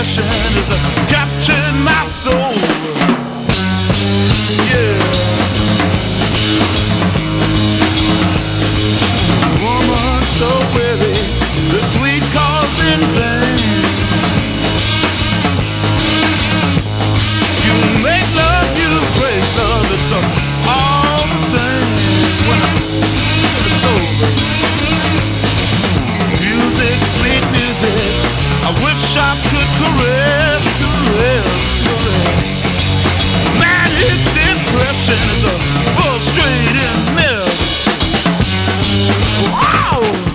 expression has captured my soul. Yeah. Woman so pretty, the sweet calls in vain. You make love, you break love, it's all the same when it's over. Music, sweet music, I wish I could caress. Manic depression is a frustrating mess. Wow!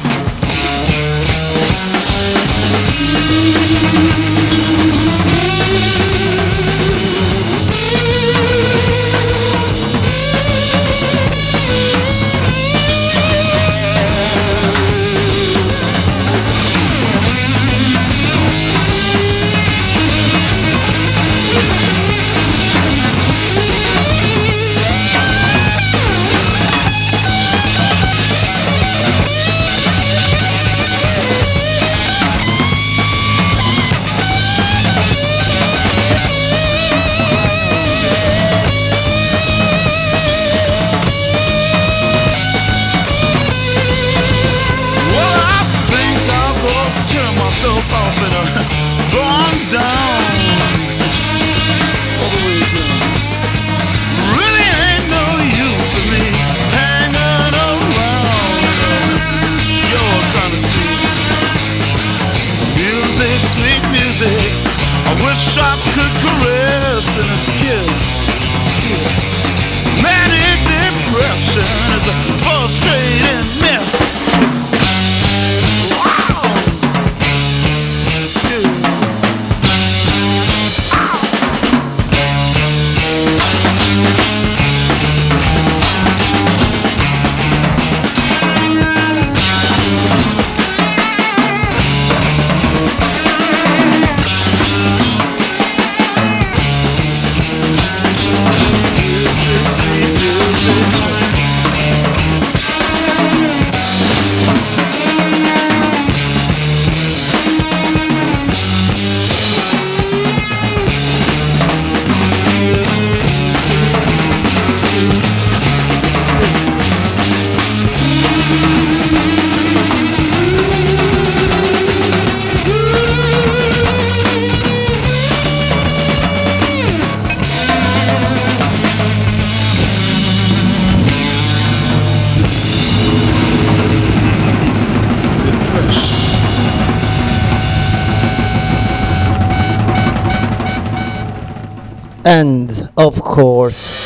And of course,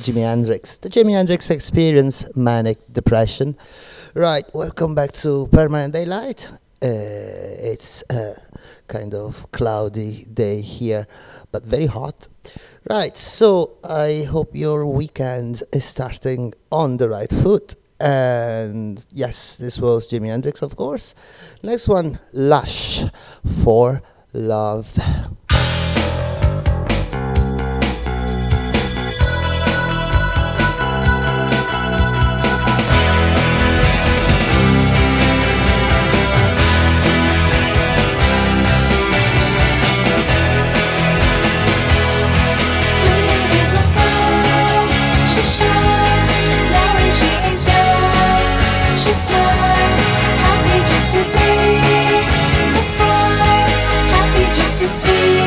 Jimi Hendrix. The Jimi Hendrix Experience, Manic Depression. Right, welcome back to Permanent Daylight. It's a kind of cloudy day here, but very hot. Right, so I hope your weekend is starting on the right foot. And yes, this was Jimi Hendrix, of course. Next one, Lush, For Love. See you.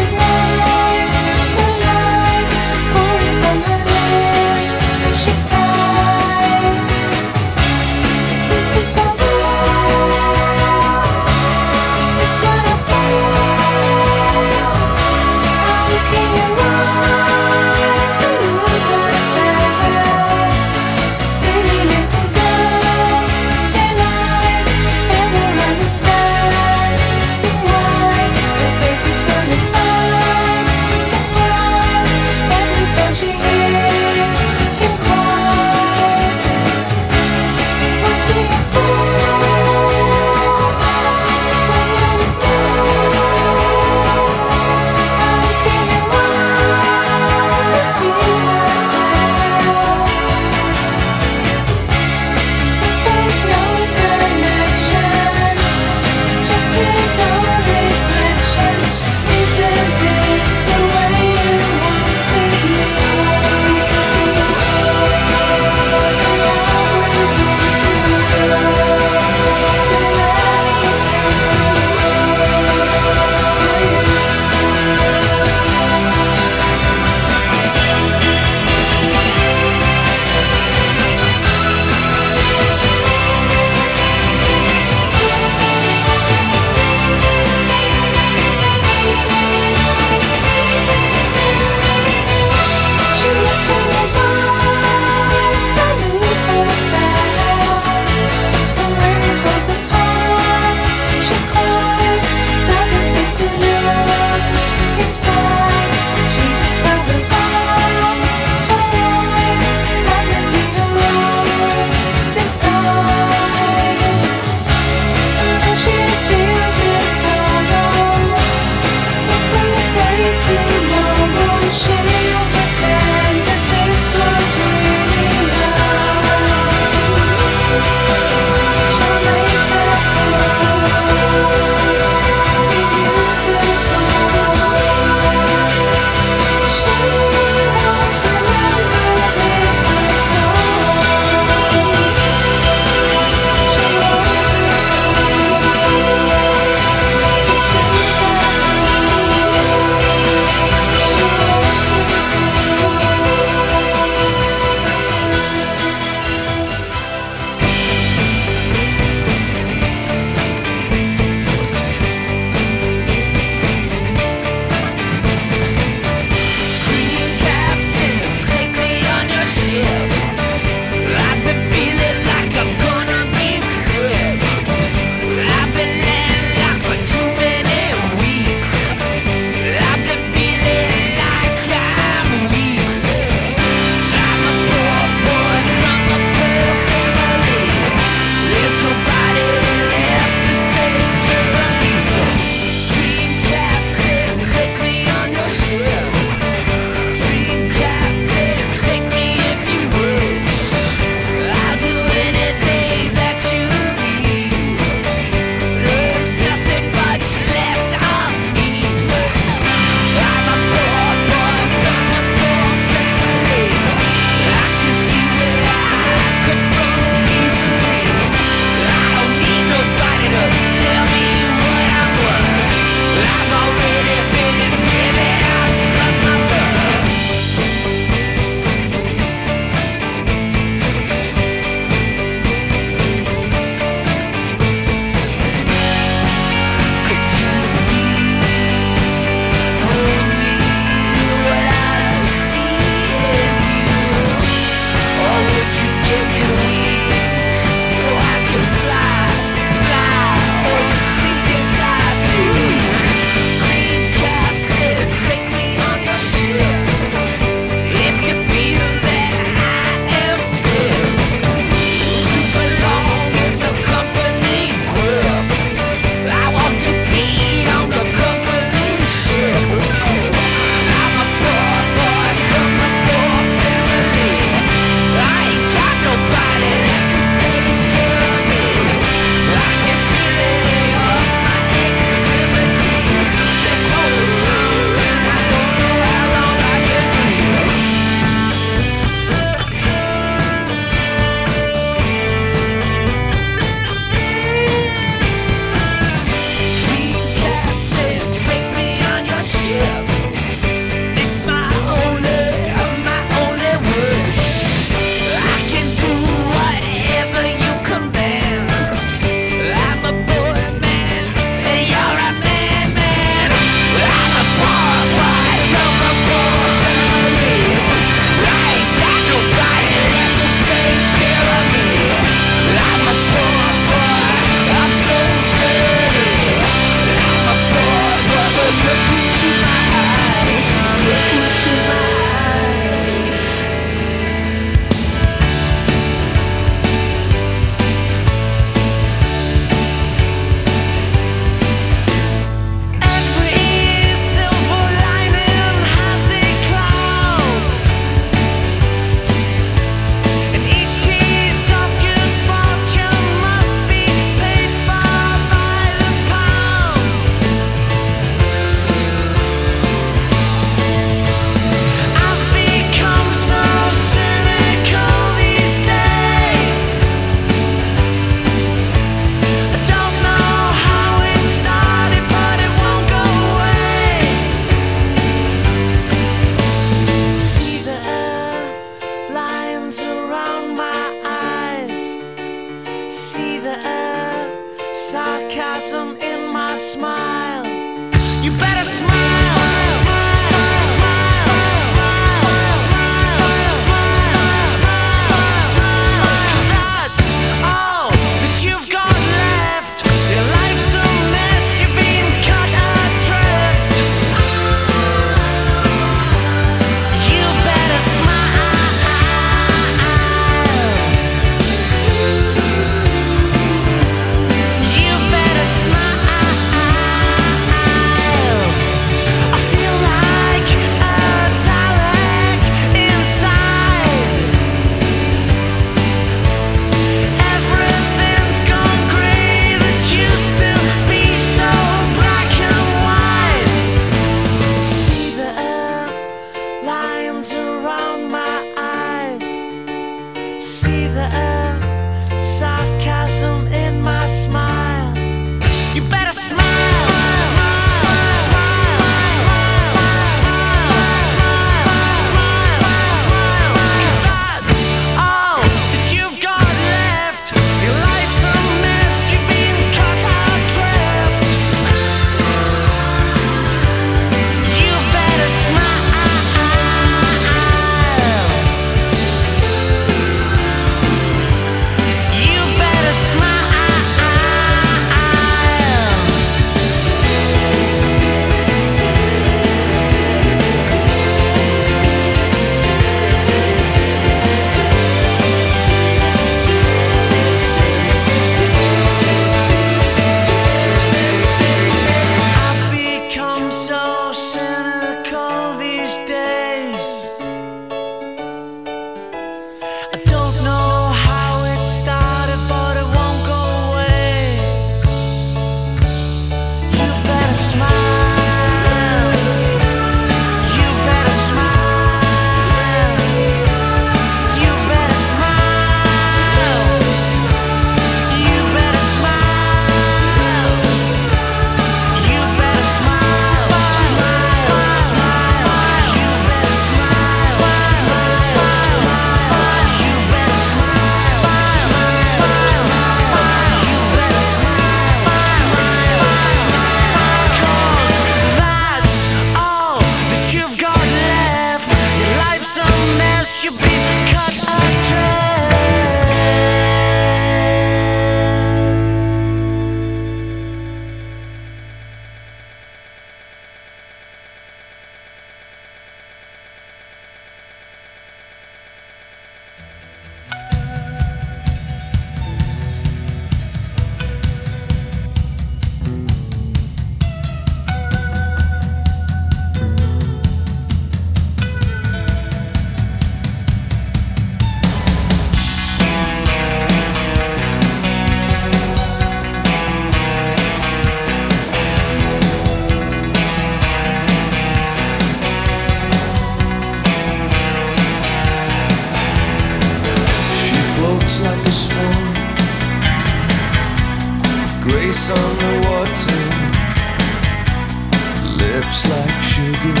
lips like sugar,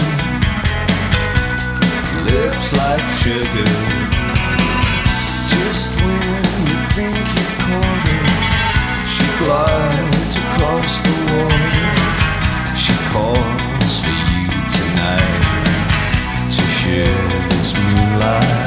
lips like sugar. Just when you think you've caught her, she glides across the water. She calls for you tonight to share this moonlight.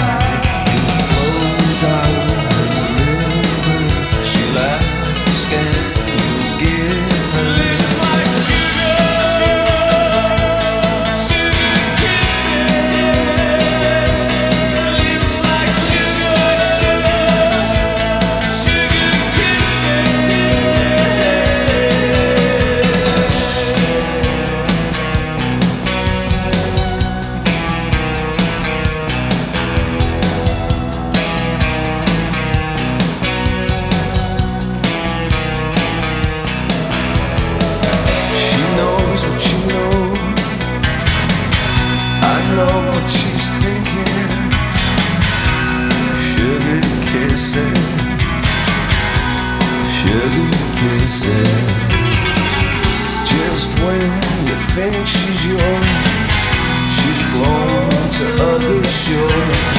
Just when you think she's yours, she's flown to other shores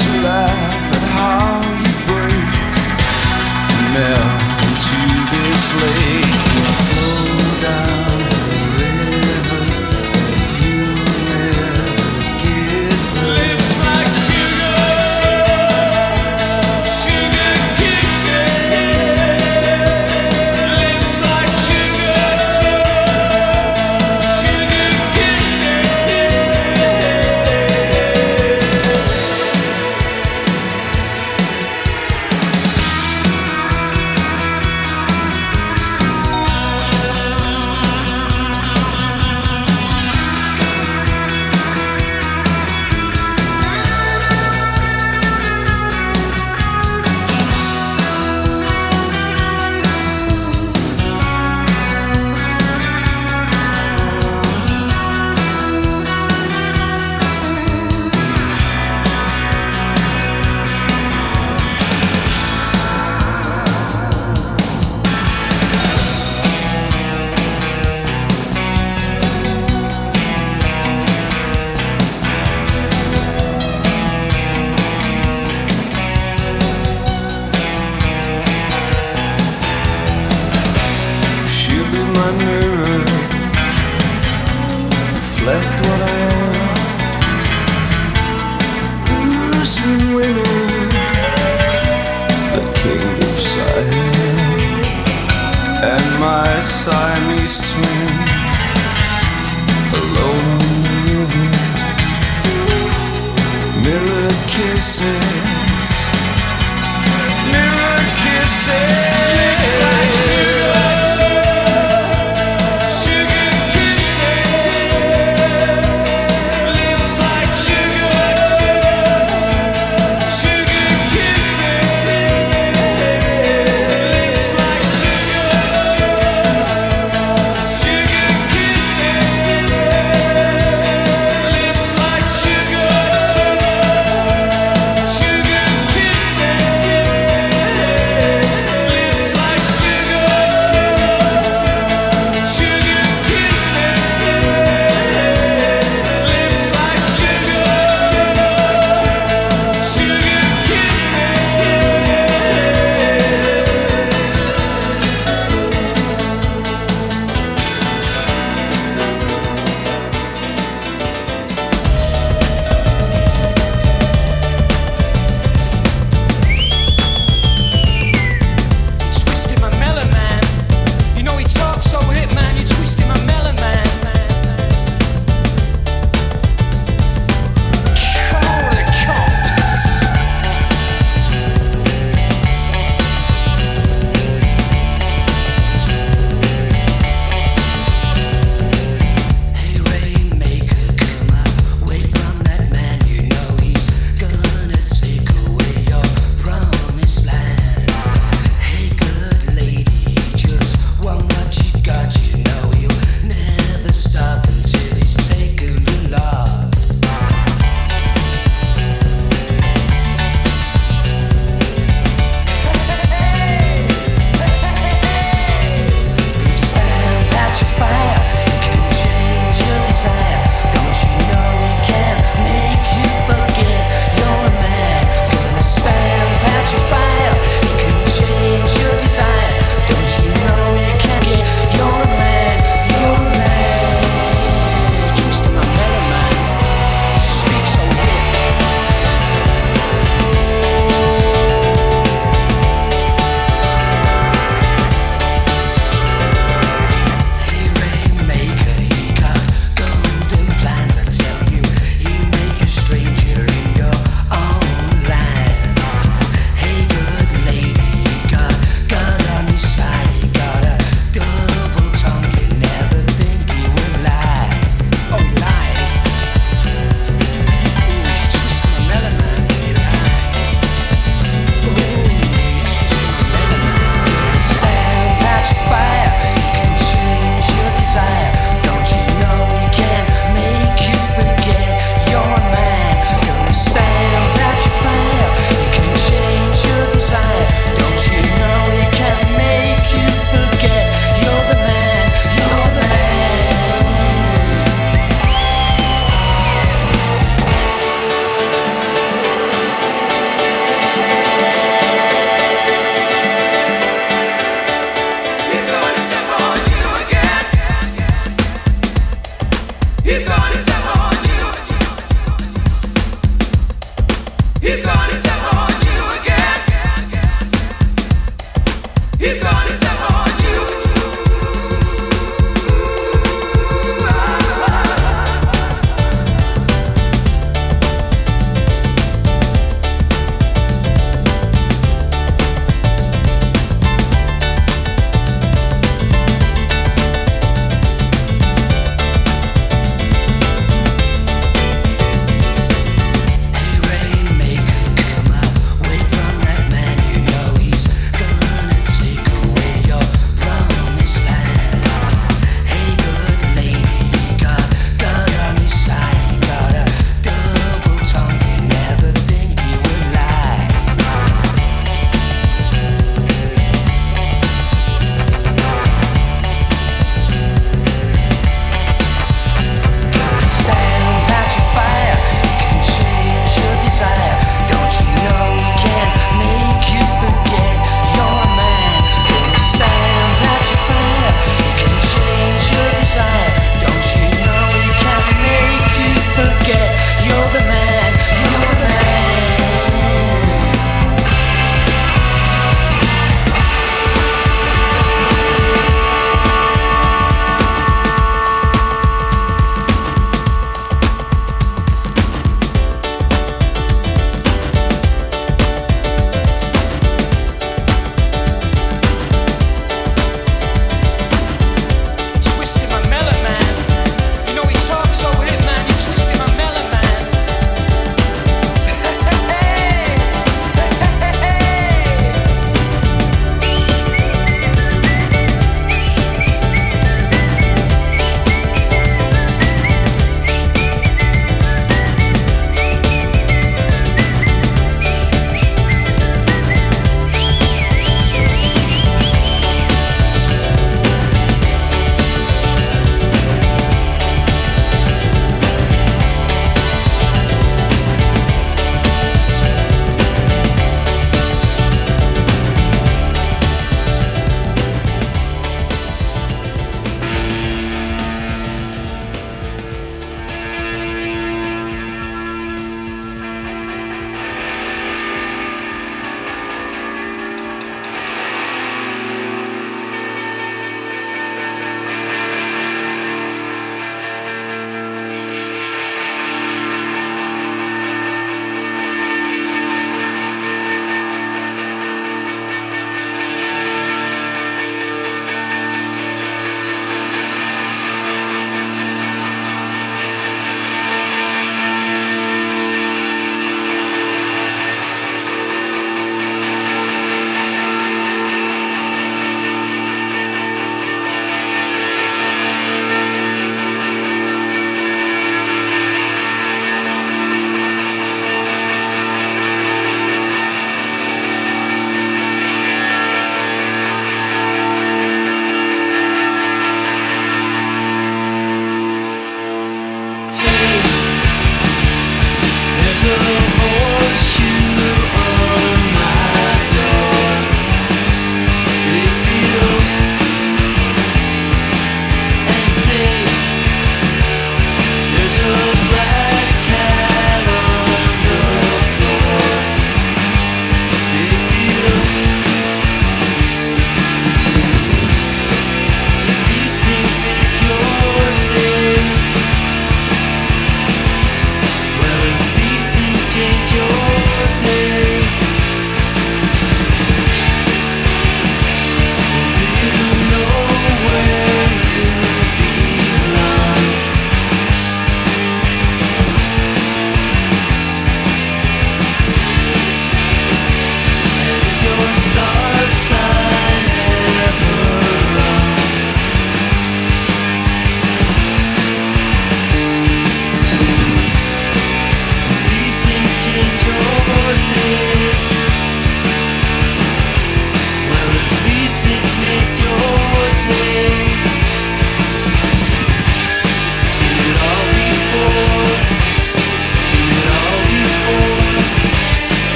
to laugh at how you break and melt into this lake. You flow down the river and you'll never give her lips like sugar, sugar kisses.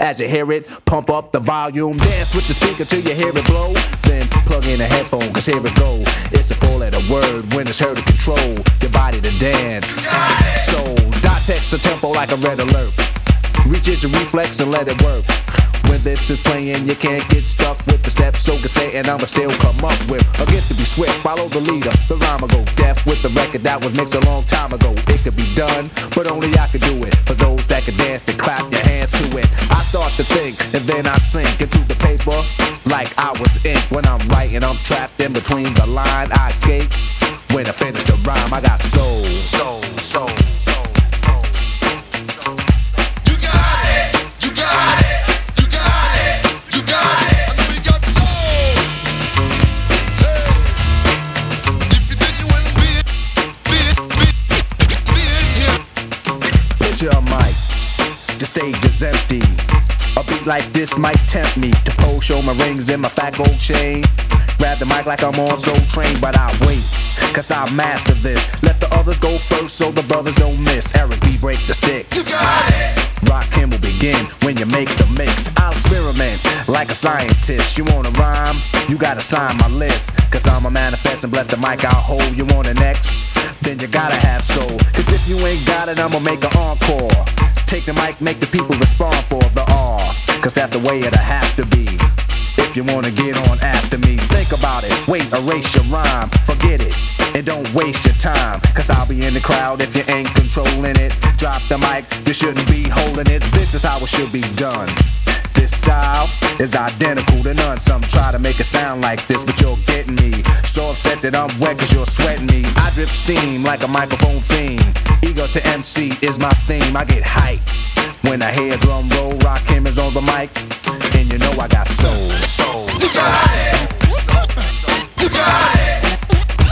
As you hear it, pump up the volume, dance with the speaker till you hear it blow, then plug in a headphone, cause here it go. It's a four-letter word, when it's heard to control your body to dance. So, dot text a tempo like a red alert, reaches your reflex and let it work. When this is playing, you can't get stuck with the steps, so can say, and I'ma still come up with a gift to be swift, follow the leader, the rhyme will go deaf with the record that was mixed a long time ago. It could be done, but only I could do it, for those that could dance and clap your hands to it. I start to think, and then I sink into the paper like I was ink. When I'm writing, I'm trapped in between the line, I escape. When I finish the rhyme, I got soul, soul, soul. Empty. A beat like this might tempt me to pose, show my rings and my fat gold chain. Grab the mic like I'm on Soul Train, but I wait, cause I master this. Let the others go first so the brothers don't miss. Eric B break the sticks. You got it! Rakim will begin when you make the mix. I'll experiment like a scientist. You wanna rhyme? You gotta sign my list. Cause I'm a manifest and bless the mic I'll hold. You want an X? Then you gotta have soul. Cause if you ain't got it, I'ma make an encore. Take the mic, make the people respond for the R. Cause that's the way it'll have to be. If if you wanna get on after me. Think about it, wait, erase your rhyme, forget it, and don't waste your time, cause I'll be in the crowd if you ain't controlling it. Drop the mic, you shouldn't be holding it. This is how it should be done. This style is identical to none. Some try to make it sound like this, but you're getting me so upset that I'm wet cause you're sweating me. I drip steam like a microphone fiend. Ego to MC is my theme. I get hype when I hear drum roll. Rakim is on the mic, and you know I got soul. You got it. You got it. You got it.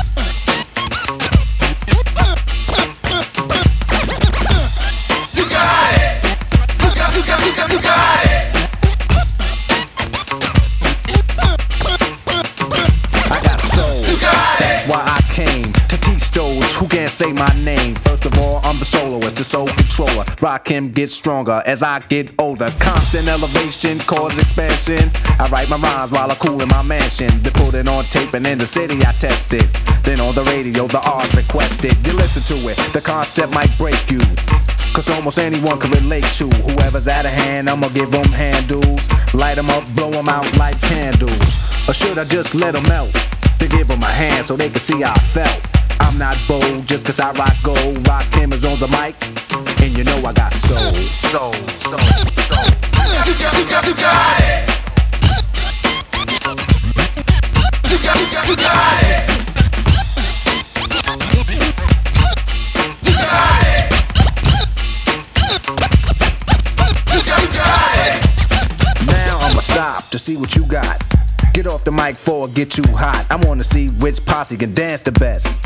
You got it. Who can't say my name? First of all, I'm the soloist, the soul controller. Rakim gets stronger as I get older. Constant elevation, cause expansion. I write my rhymes while I cool in my mansion. They put it on tape and in the city I test it. Then on the radio, the R's requested. You listen to it, the concept might break you, cause almost anyone can relate to. Whoever's out of hand, I'ma give them handles. Light them up, blow them out like candles. Or should I just let them melt? To give them a hand so they can see how I felt. I'm not bold just cause I rock gold. Rakim is on the mic, and you know I got soul. Soul. You got it. You got it. You got it. You got it. Now I'ma stop to see what you got. Get off the mic before I get too hot. I wanna see which posse can dance the best.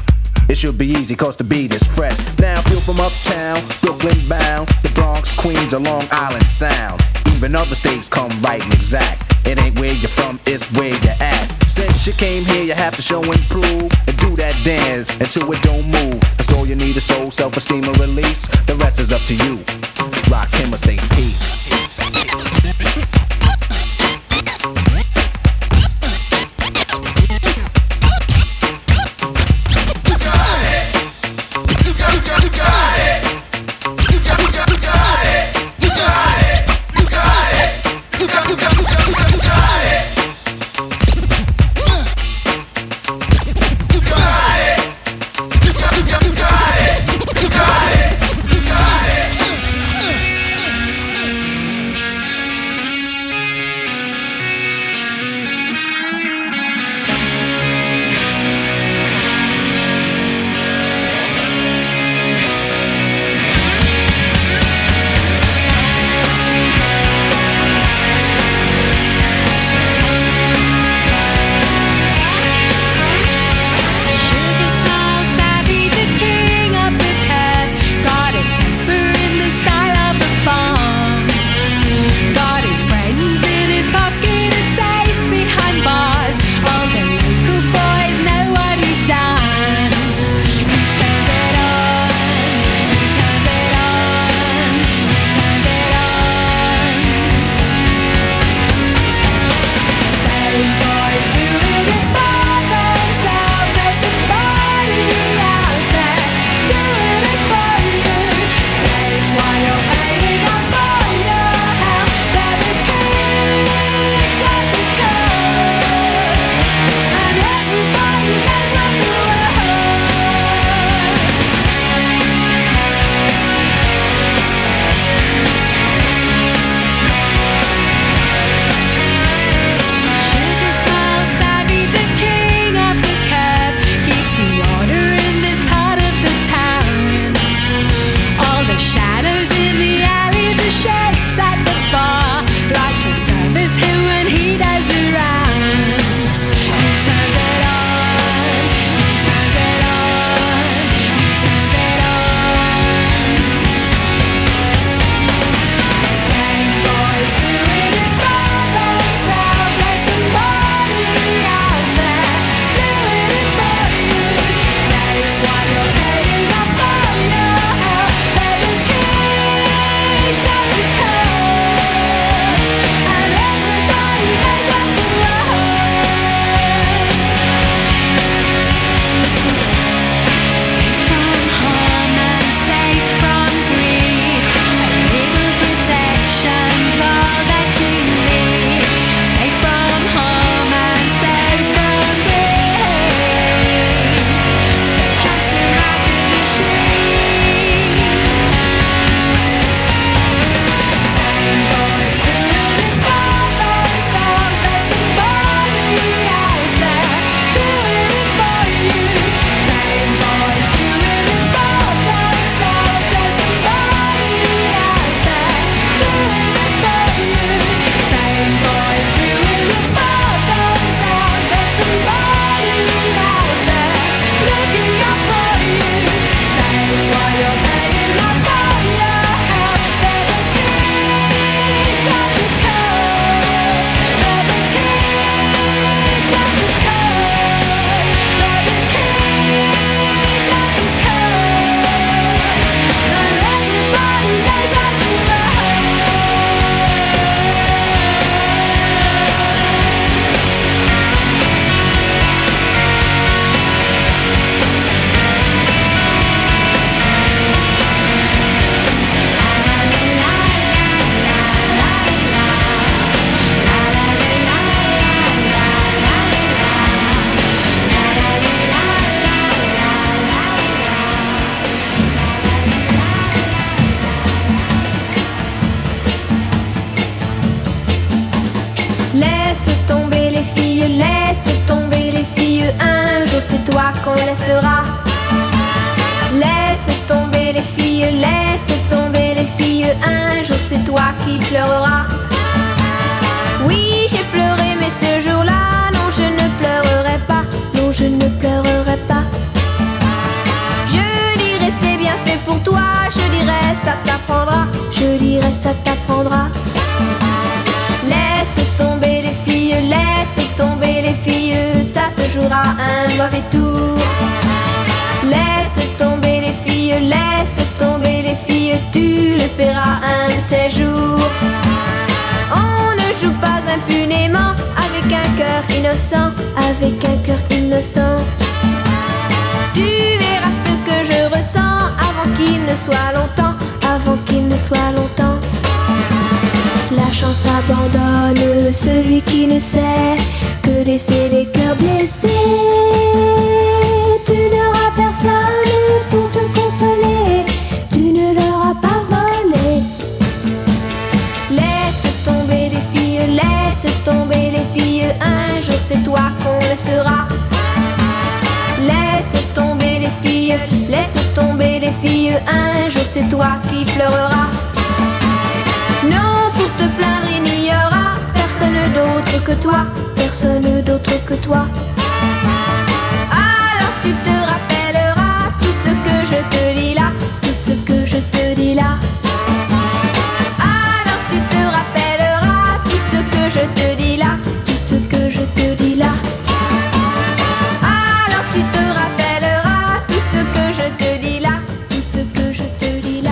It should be easy cause the beat is fresh. Now feel from uptown, Brooklyn bound, the Bronx, Queens, or Long Island sound. Even other states come right and exact. It ain't where you're from, it's where you're at. Since you came here, you have to show and prove, and do that dance until it don't move. That's all you need is soul, self-esteem, and release. The rest is up to you. Rakim or say peace. You got it. Laisse tomber les filles, laisse tomber les filles. Un jour c'est toi qu'on laissera. Laisse tomber les filles, laisse tomber les filles. Un jour c'est toi qui pleureras. Oui, j'ai pleuré, mais ce jour-là, non, je ne pleurerai pas. Non, je ne pleurerai pas. Je dirai c'est bien fait pour toi. Je dirai ça t'apprendra. Je dirai ça t'apprendra. Laisse tomber les filles, laisse tomber les filles, ça te jouera un mauvais tour. Laisse tomber les filles, laisse tomber les filles, tu le paieras un de ces jours. On ne joue pas impunément avec un cœur innocent, avec un cœur innocent. Tu verras ce que je ressens avant qu'il ne soit longtemps, avant qu'il ne soit longtemps. La chance abandonne celui qui ne sait que laisser les cœurs blessés. Tu n'auras personne pour te consoler, tu ne l'auras pas volé. Laisse tomber les filles, laisse tomber les filles. Un jour c'est toi qu'on laissera. Laisse tomber les filles, laisse tomber les filles. Un jour c'est toi qui pleureras. Non, pour te plaindre, il n'y aura personne d'autre que toi, personne d'autre que toi. Alors tu te rappelleras tout ce que je te dis là, tout ce que je te dis là. Alors tu te rappelleras tout ce que je te dis là, tout ce que je te dis là. Alors tu te rappelleras tout ce que je te dis là, tout ce que je te dis là.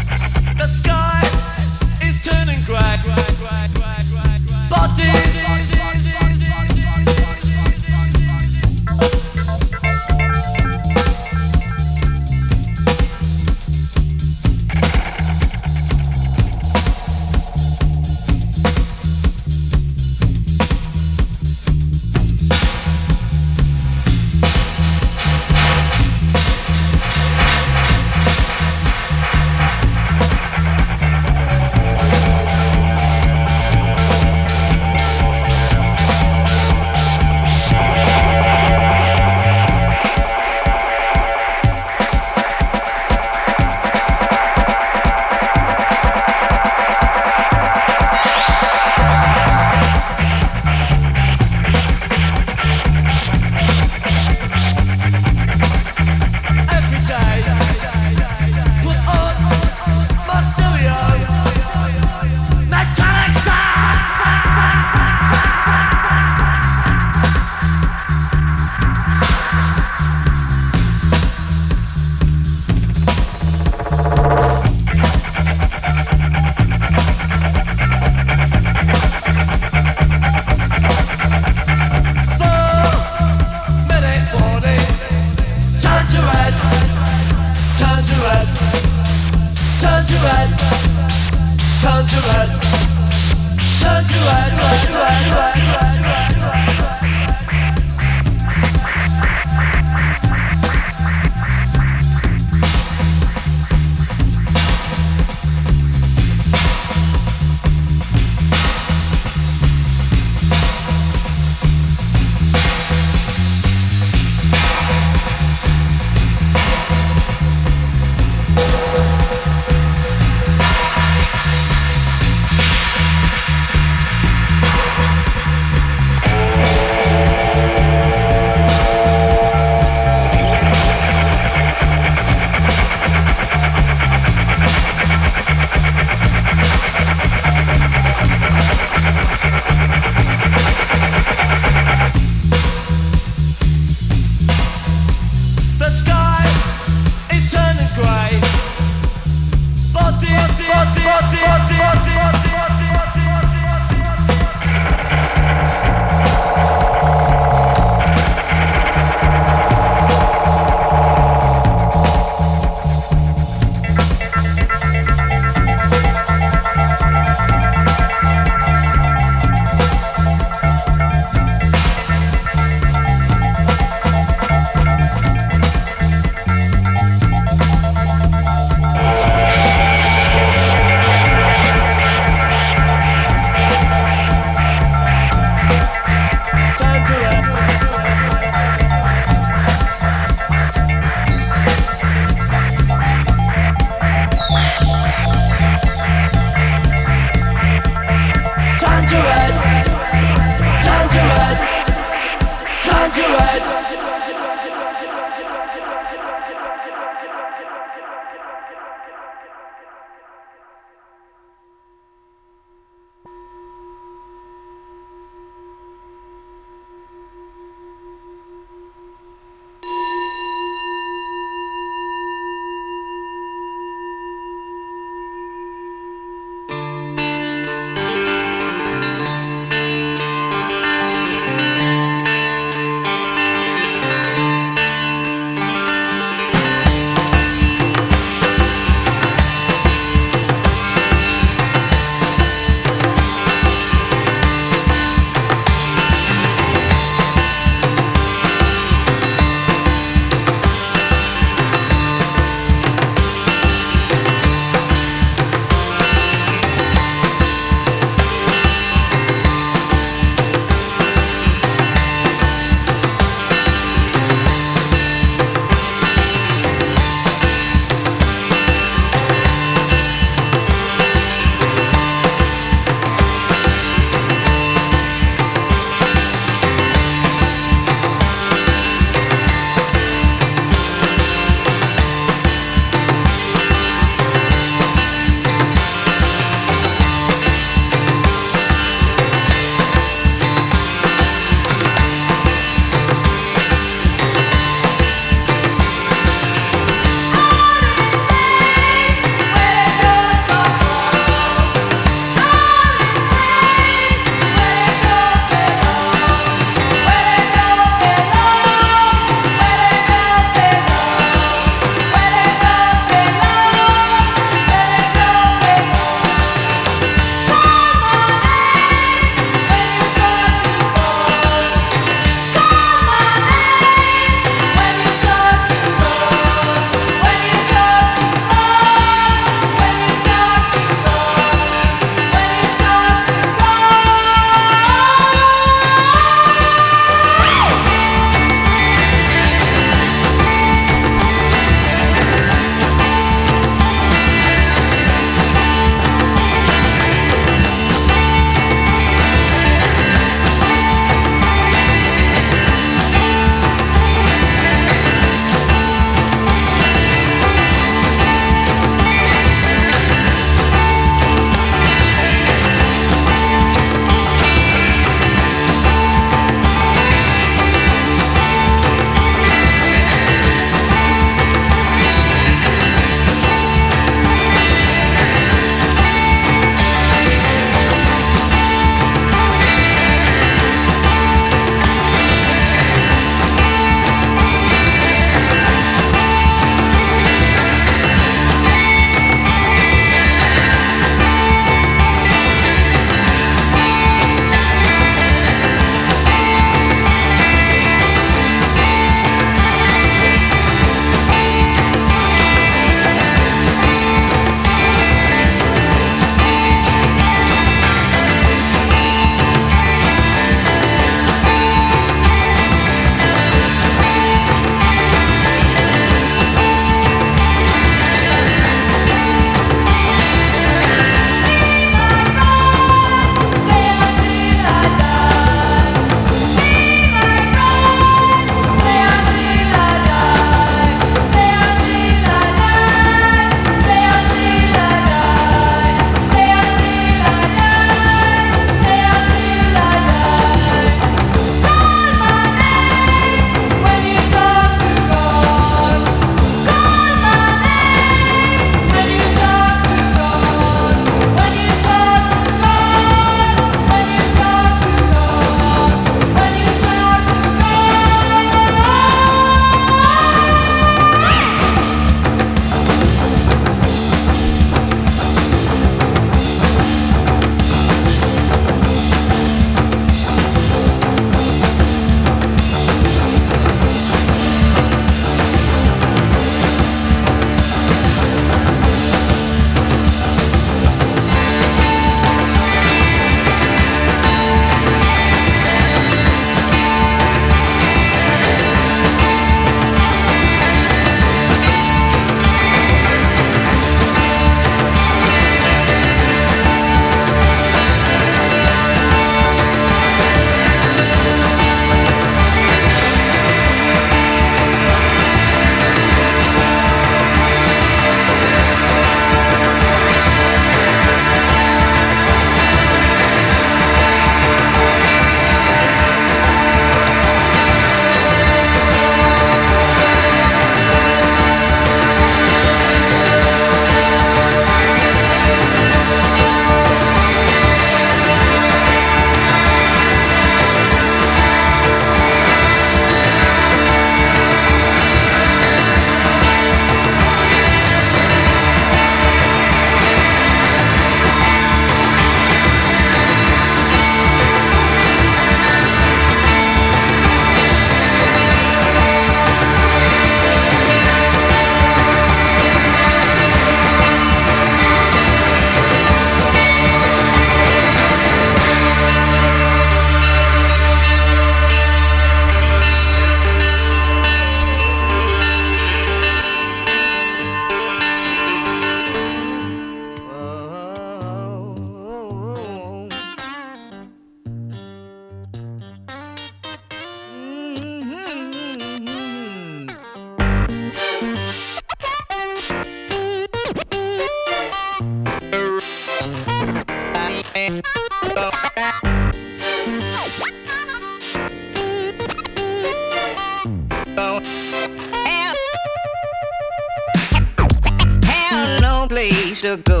place to go.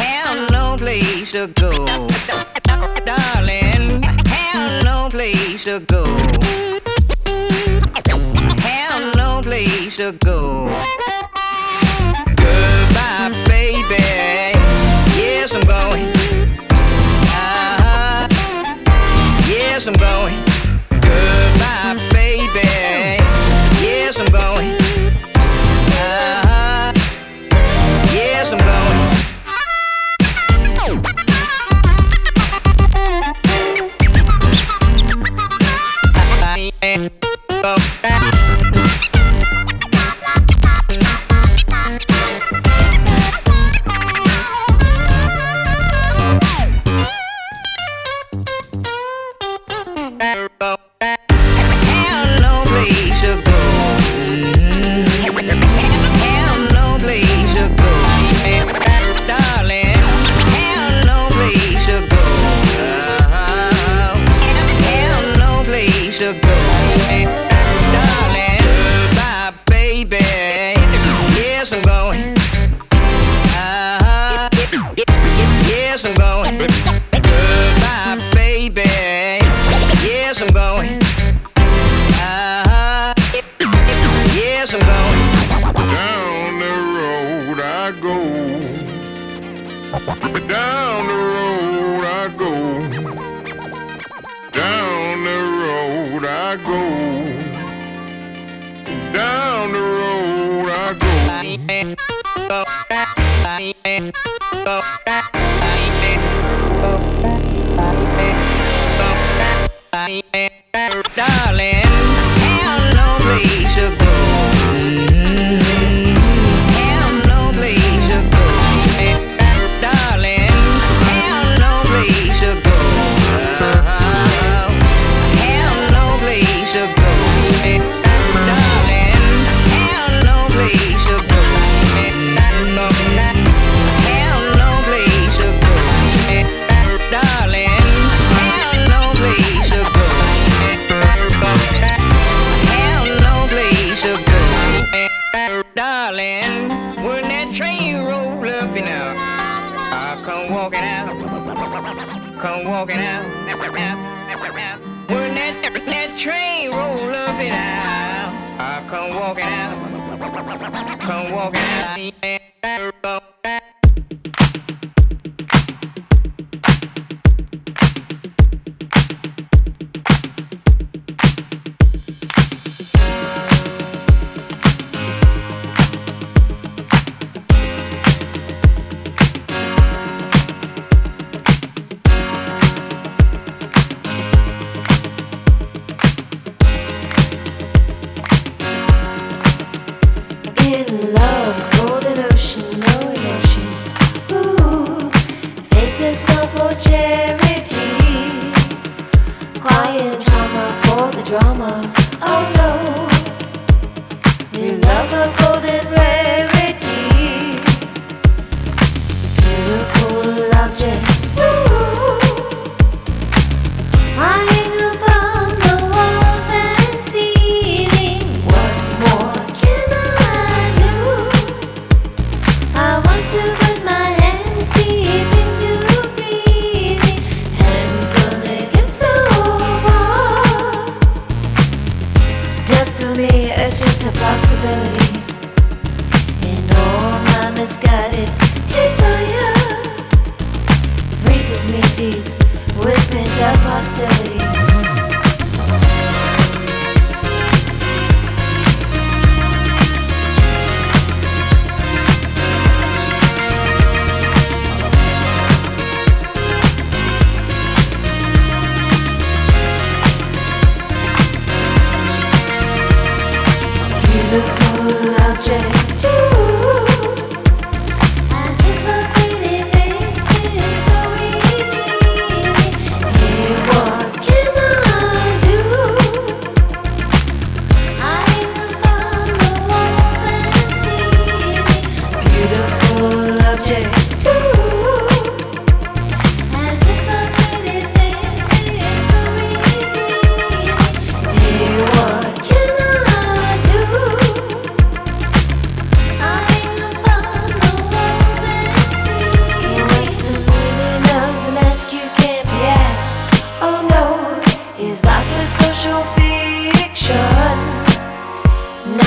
Have no place to go. Darling, have no place to go. Have no place to go. Goodbye, baby. Yes, I'm going. Uh-huh. Yes, I'm going. Goodbye, baby. Yes, I'm going. Yes, I'm going.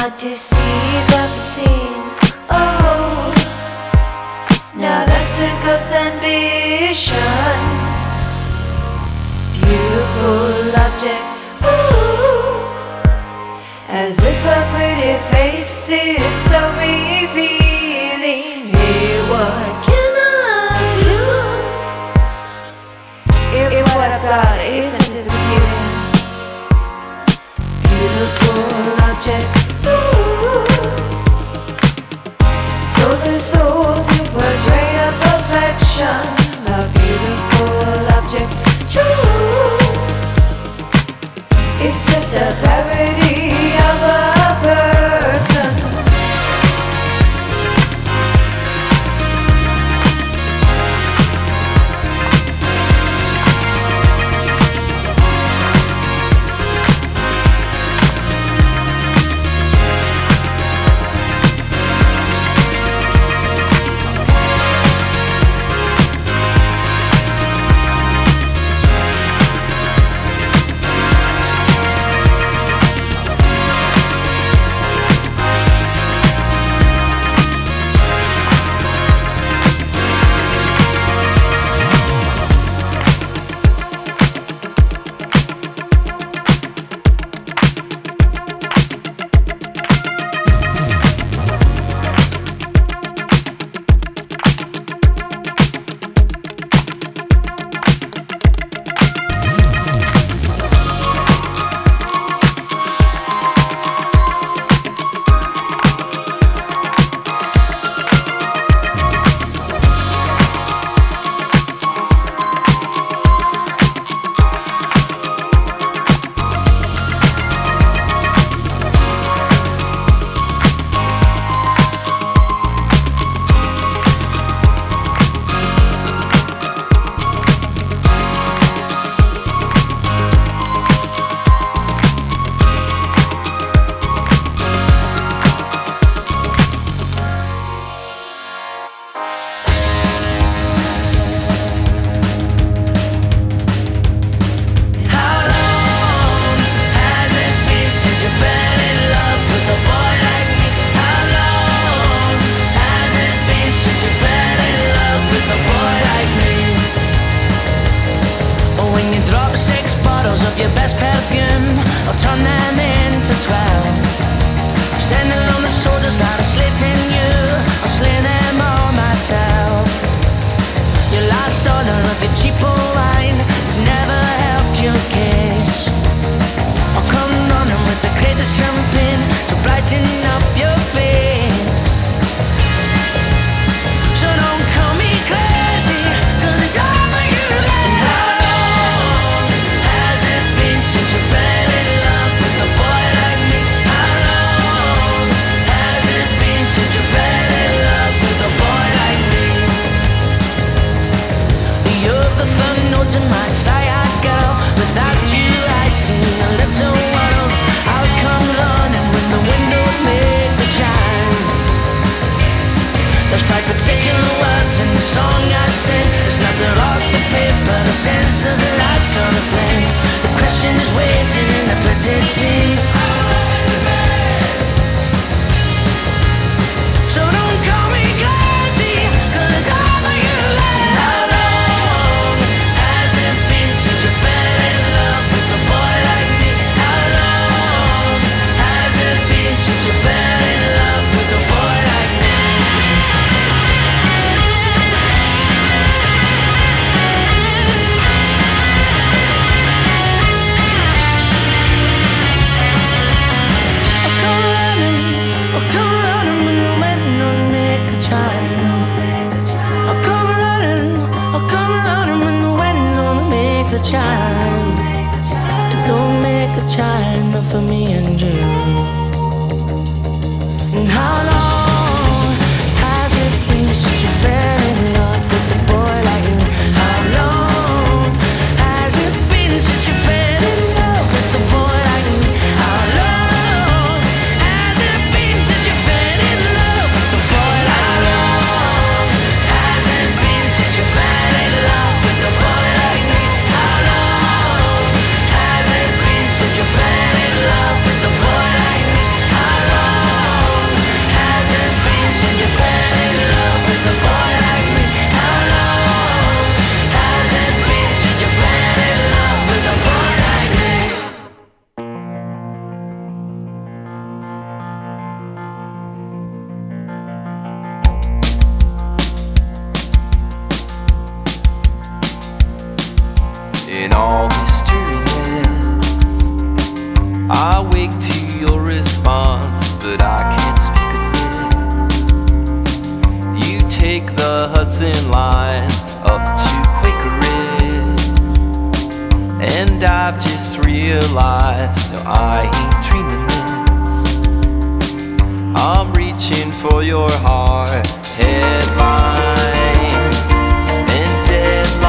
I do see but be seen. Oh, now that's a ghost ambition. Beautiful objects, ooh, as if our pretty face is so revealing. Hey, what can I do if what I've got isn't disappearing? Beautiful objects, ooh, so they're sold to portray a perfection. A beautiful object, true, it's just a parody of a person. You're fell in love with the boy. your response, but I can't speak of this. You take the Hudson line up to Quaker Ridge, and I've just realized, no, I ain't dreaming this. I'm reaching for your heart. Headlines and deadlines.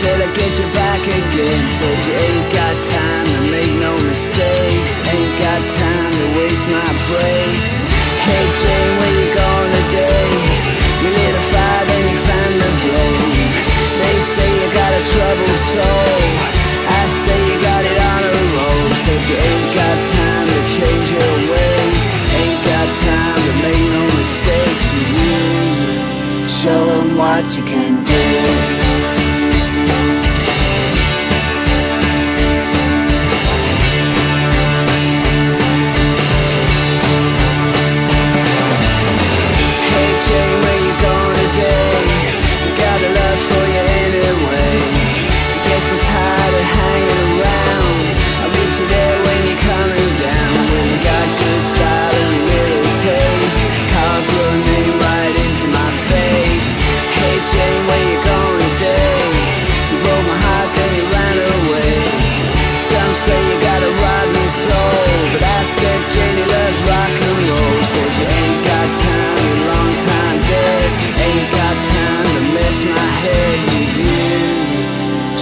till I get you back again. Told you ain't got time to make no mistakes, ain't got time to waste my breaks. Hey Jane, where you going today? You lit a fire, then you found the flame. They say you got a troubled soul, I say you got it on a roll. Said you ain't got time to change your ways, ain't got time to make no mistakes with you. Show 'em what you can do.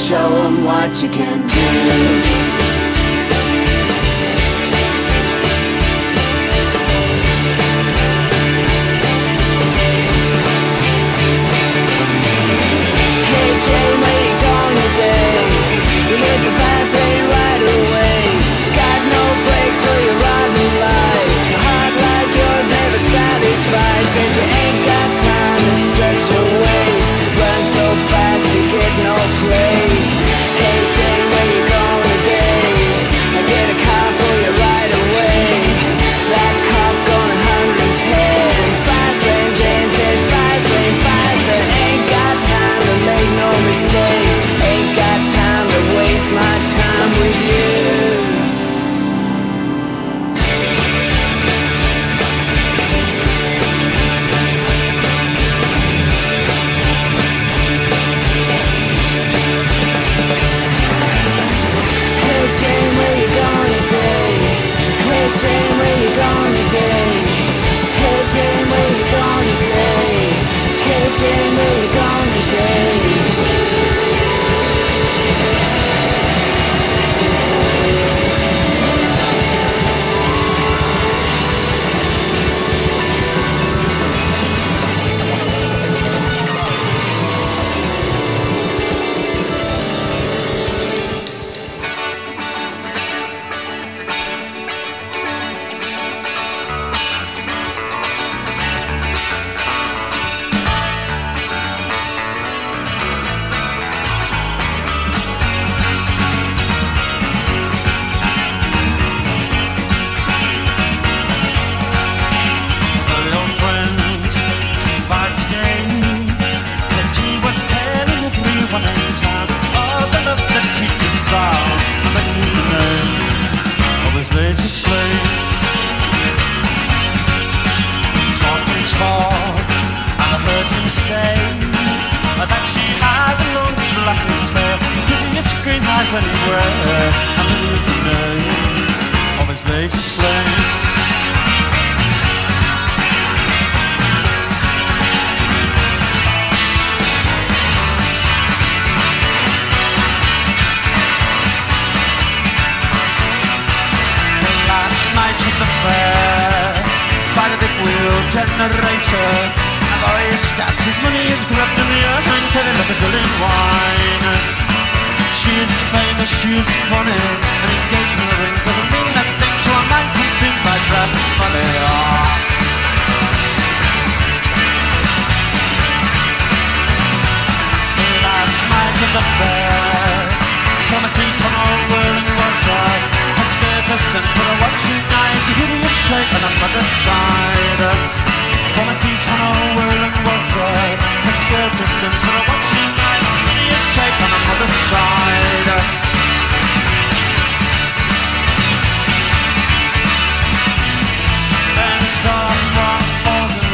Show 'em what you can do. Hey Jay, where you going today? You hit the fast lane right away. Got no brakes for your riding life. A heart like yours never satisfied. Said you ain't got time, it's such a waste. Run so fast you get no place.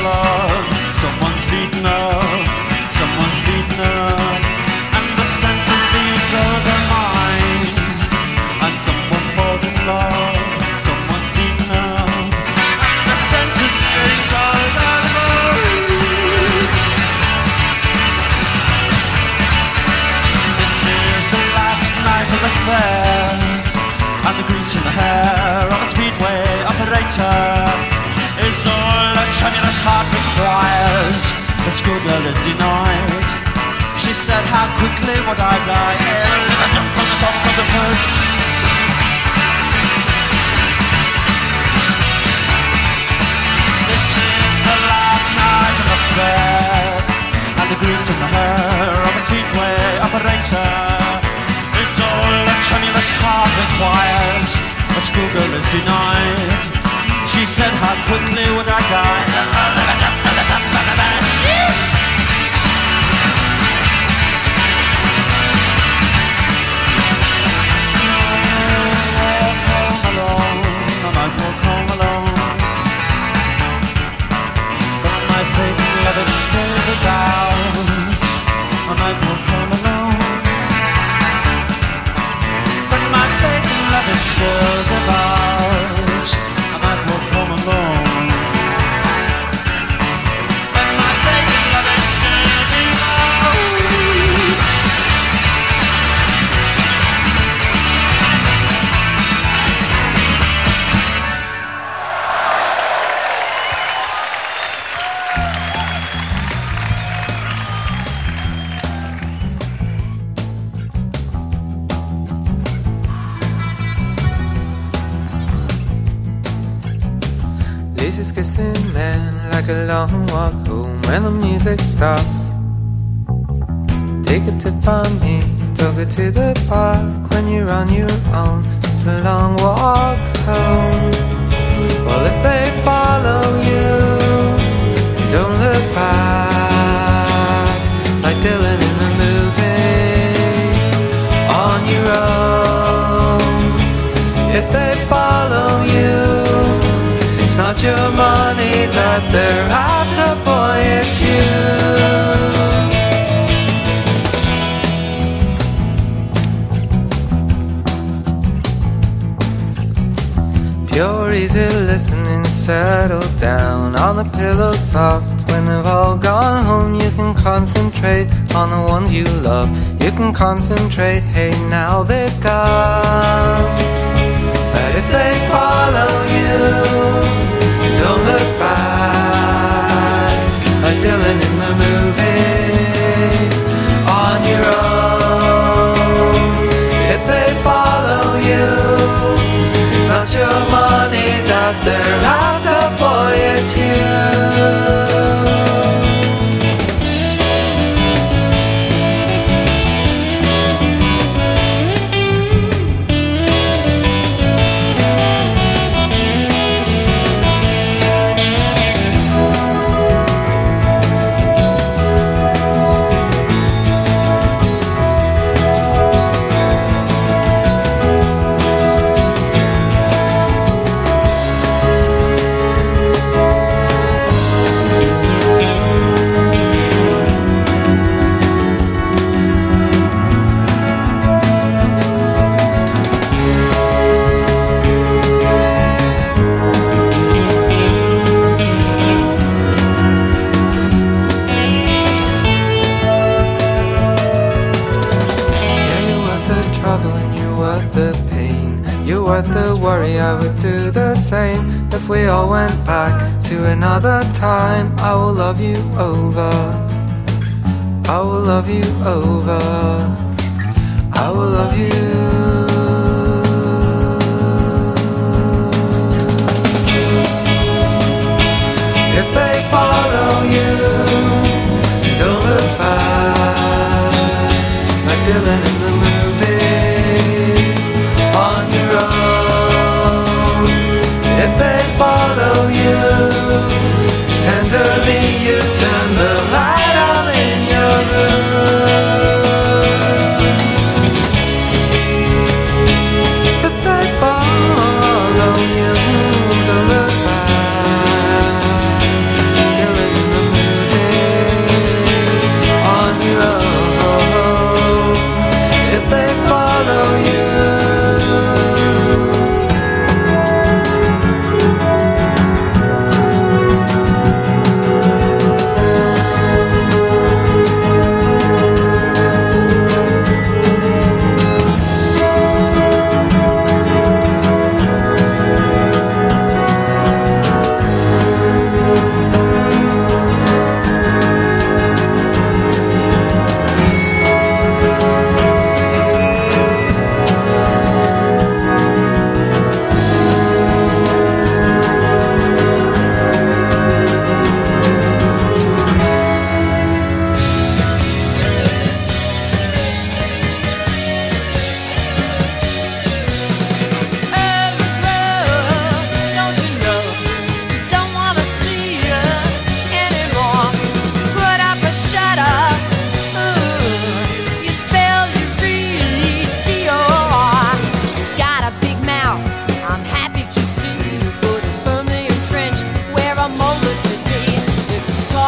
Love, someone's beaten up, and the sense schoolgirl is denied. She said, how quickly would I die? I jumped from the top of the perch. This is the last night of the fair, and the grease in the hair of a sweet way operator is all a tremulous heart requires. A schoolgirl is denied. She said, how quickly would I die? Stop. Take a tip from me, took it to the park. When you're on your own, it's a long walk home. Well, if they follow you, don't look back. Like Dylan in the movies, on your own. If they follow you, it's not your money that they're after, boy, it's you. Settle down on the pillow soft. When they've all gone home, you can concentrate on the ones you love. You can concentrate, hey, now they're gone. But if they follow you, don't look back. Like Dylan in the movie, on your own. If they follow you, it's not your money that they're after. Boy, it's you. If we all went back to another time, I will love you over. I will love you over. I will love you. If they follow you, don't look back. Like Dylan in the movies, on your own. If they follow you, tenderly you turn the light on in your room.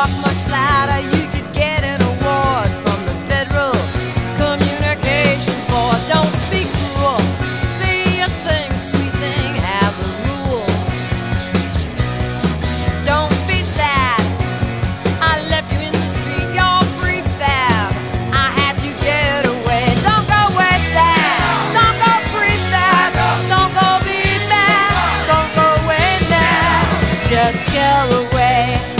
talk much louder, you could get an award from the Federal Communications Board. Don't be cruel, be a thing, sweet thing, as a rule. Don't be sad, I left you in the street, you're free fab, I had to get away. Don't go way sad, don't go free fab, don't go be bad, don't go way mad, just go away.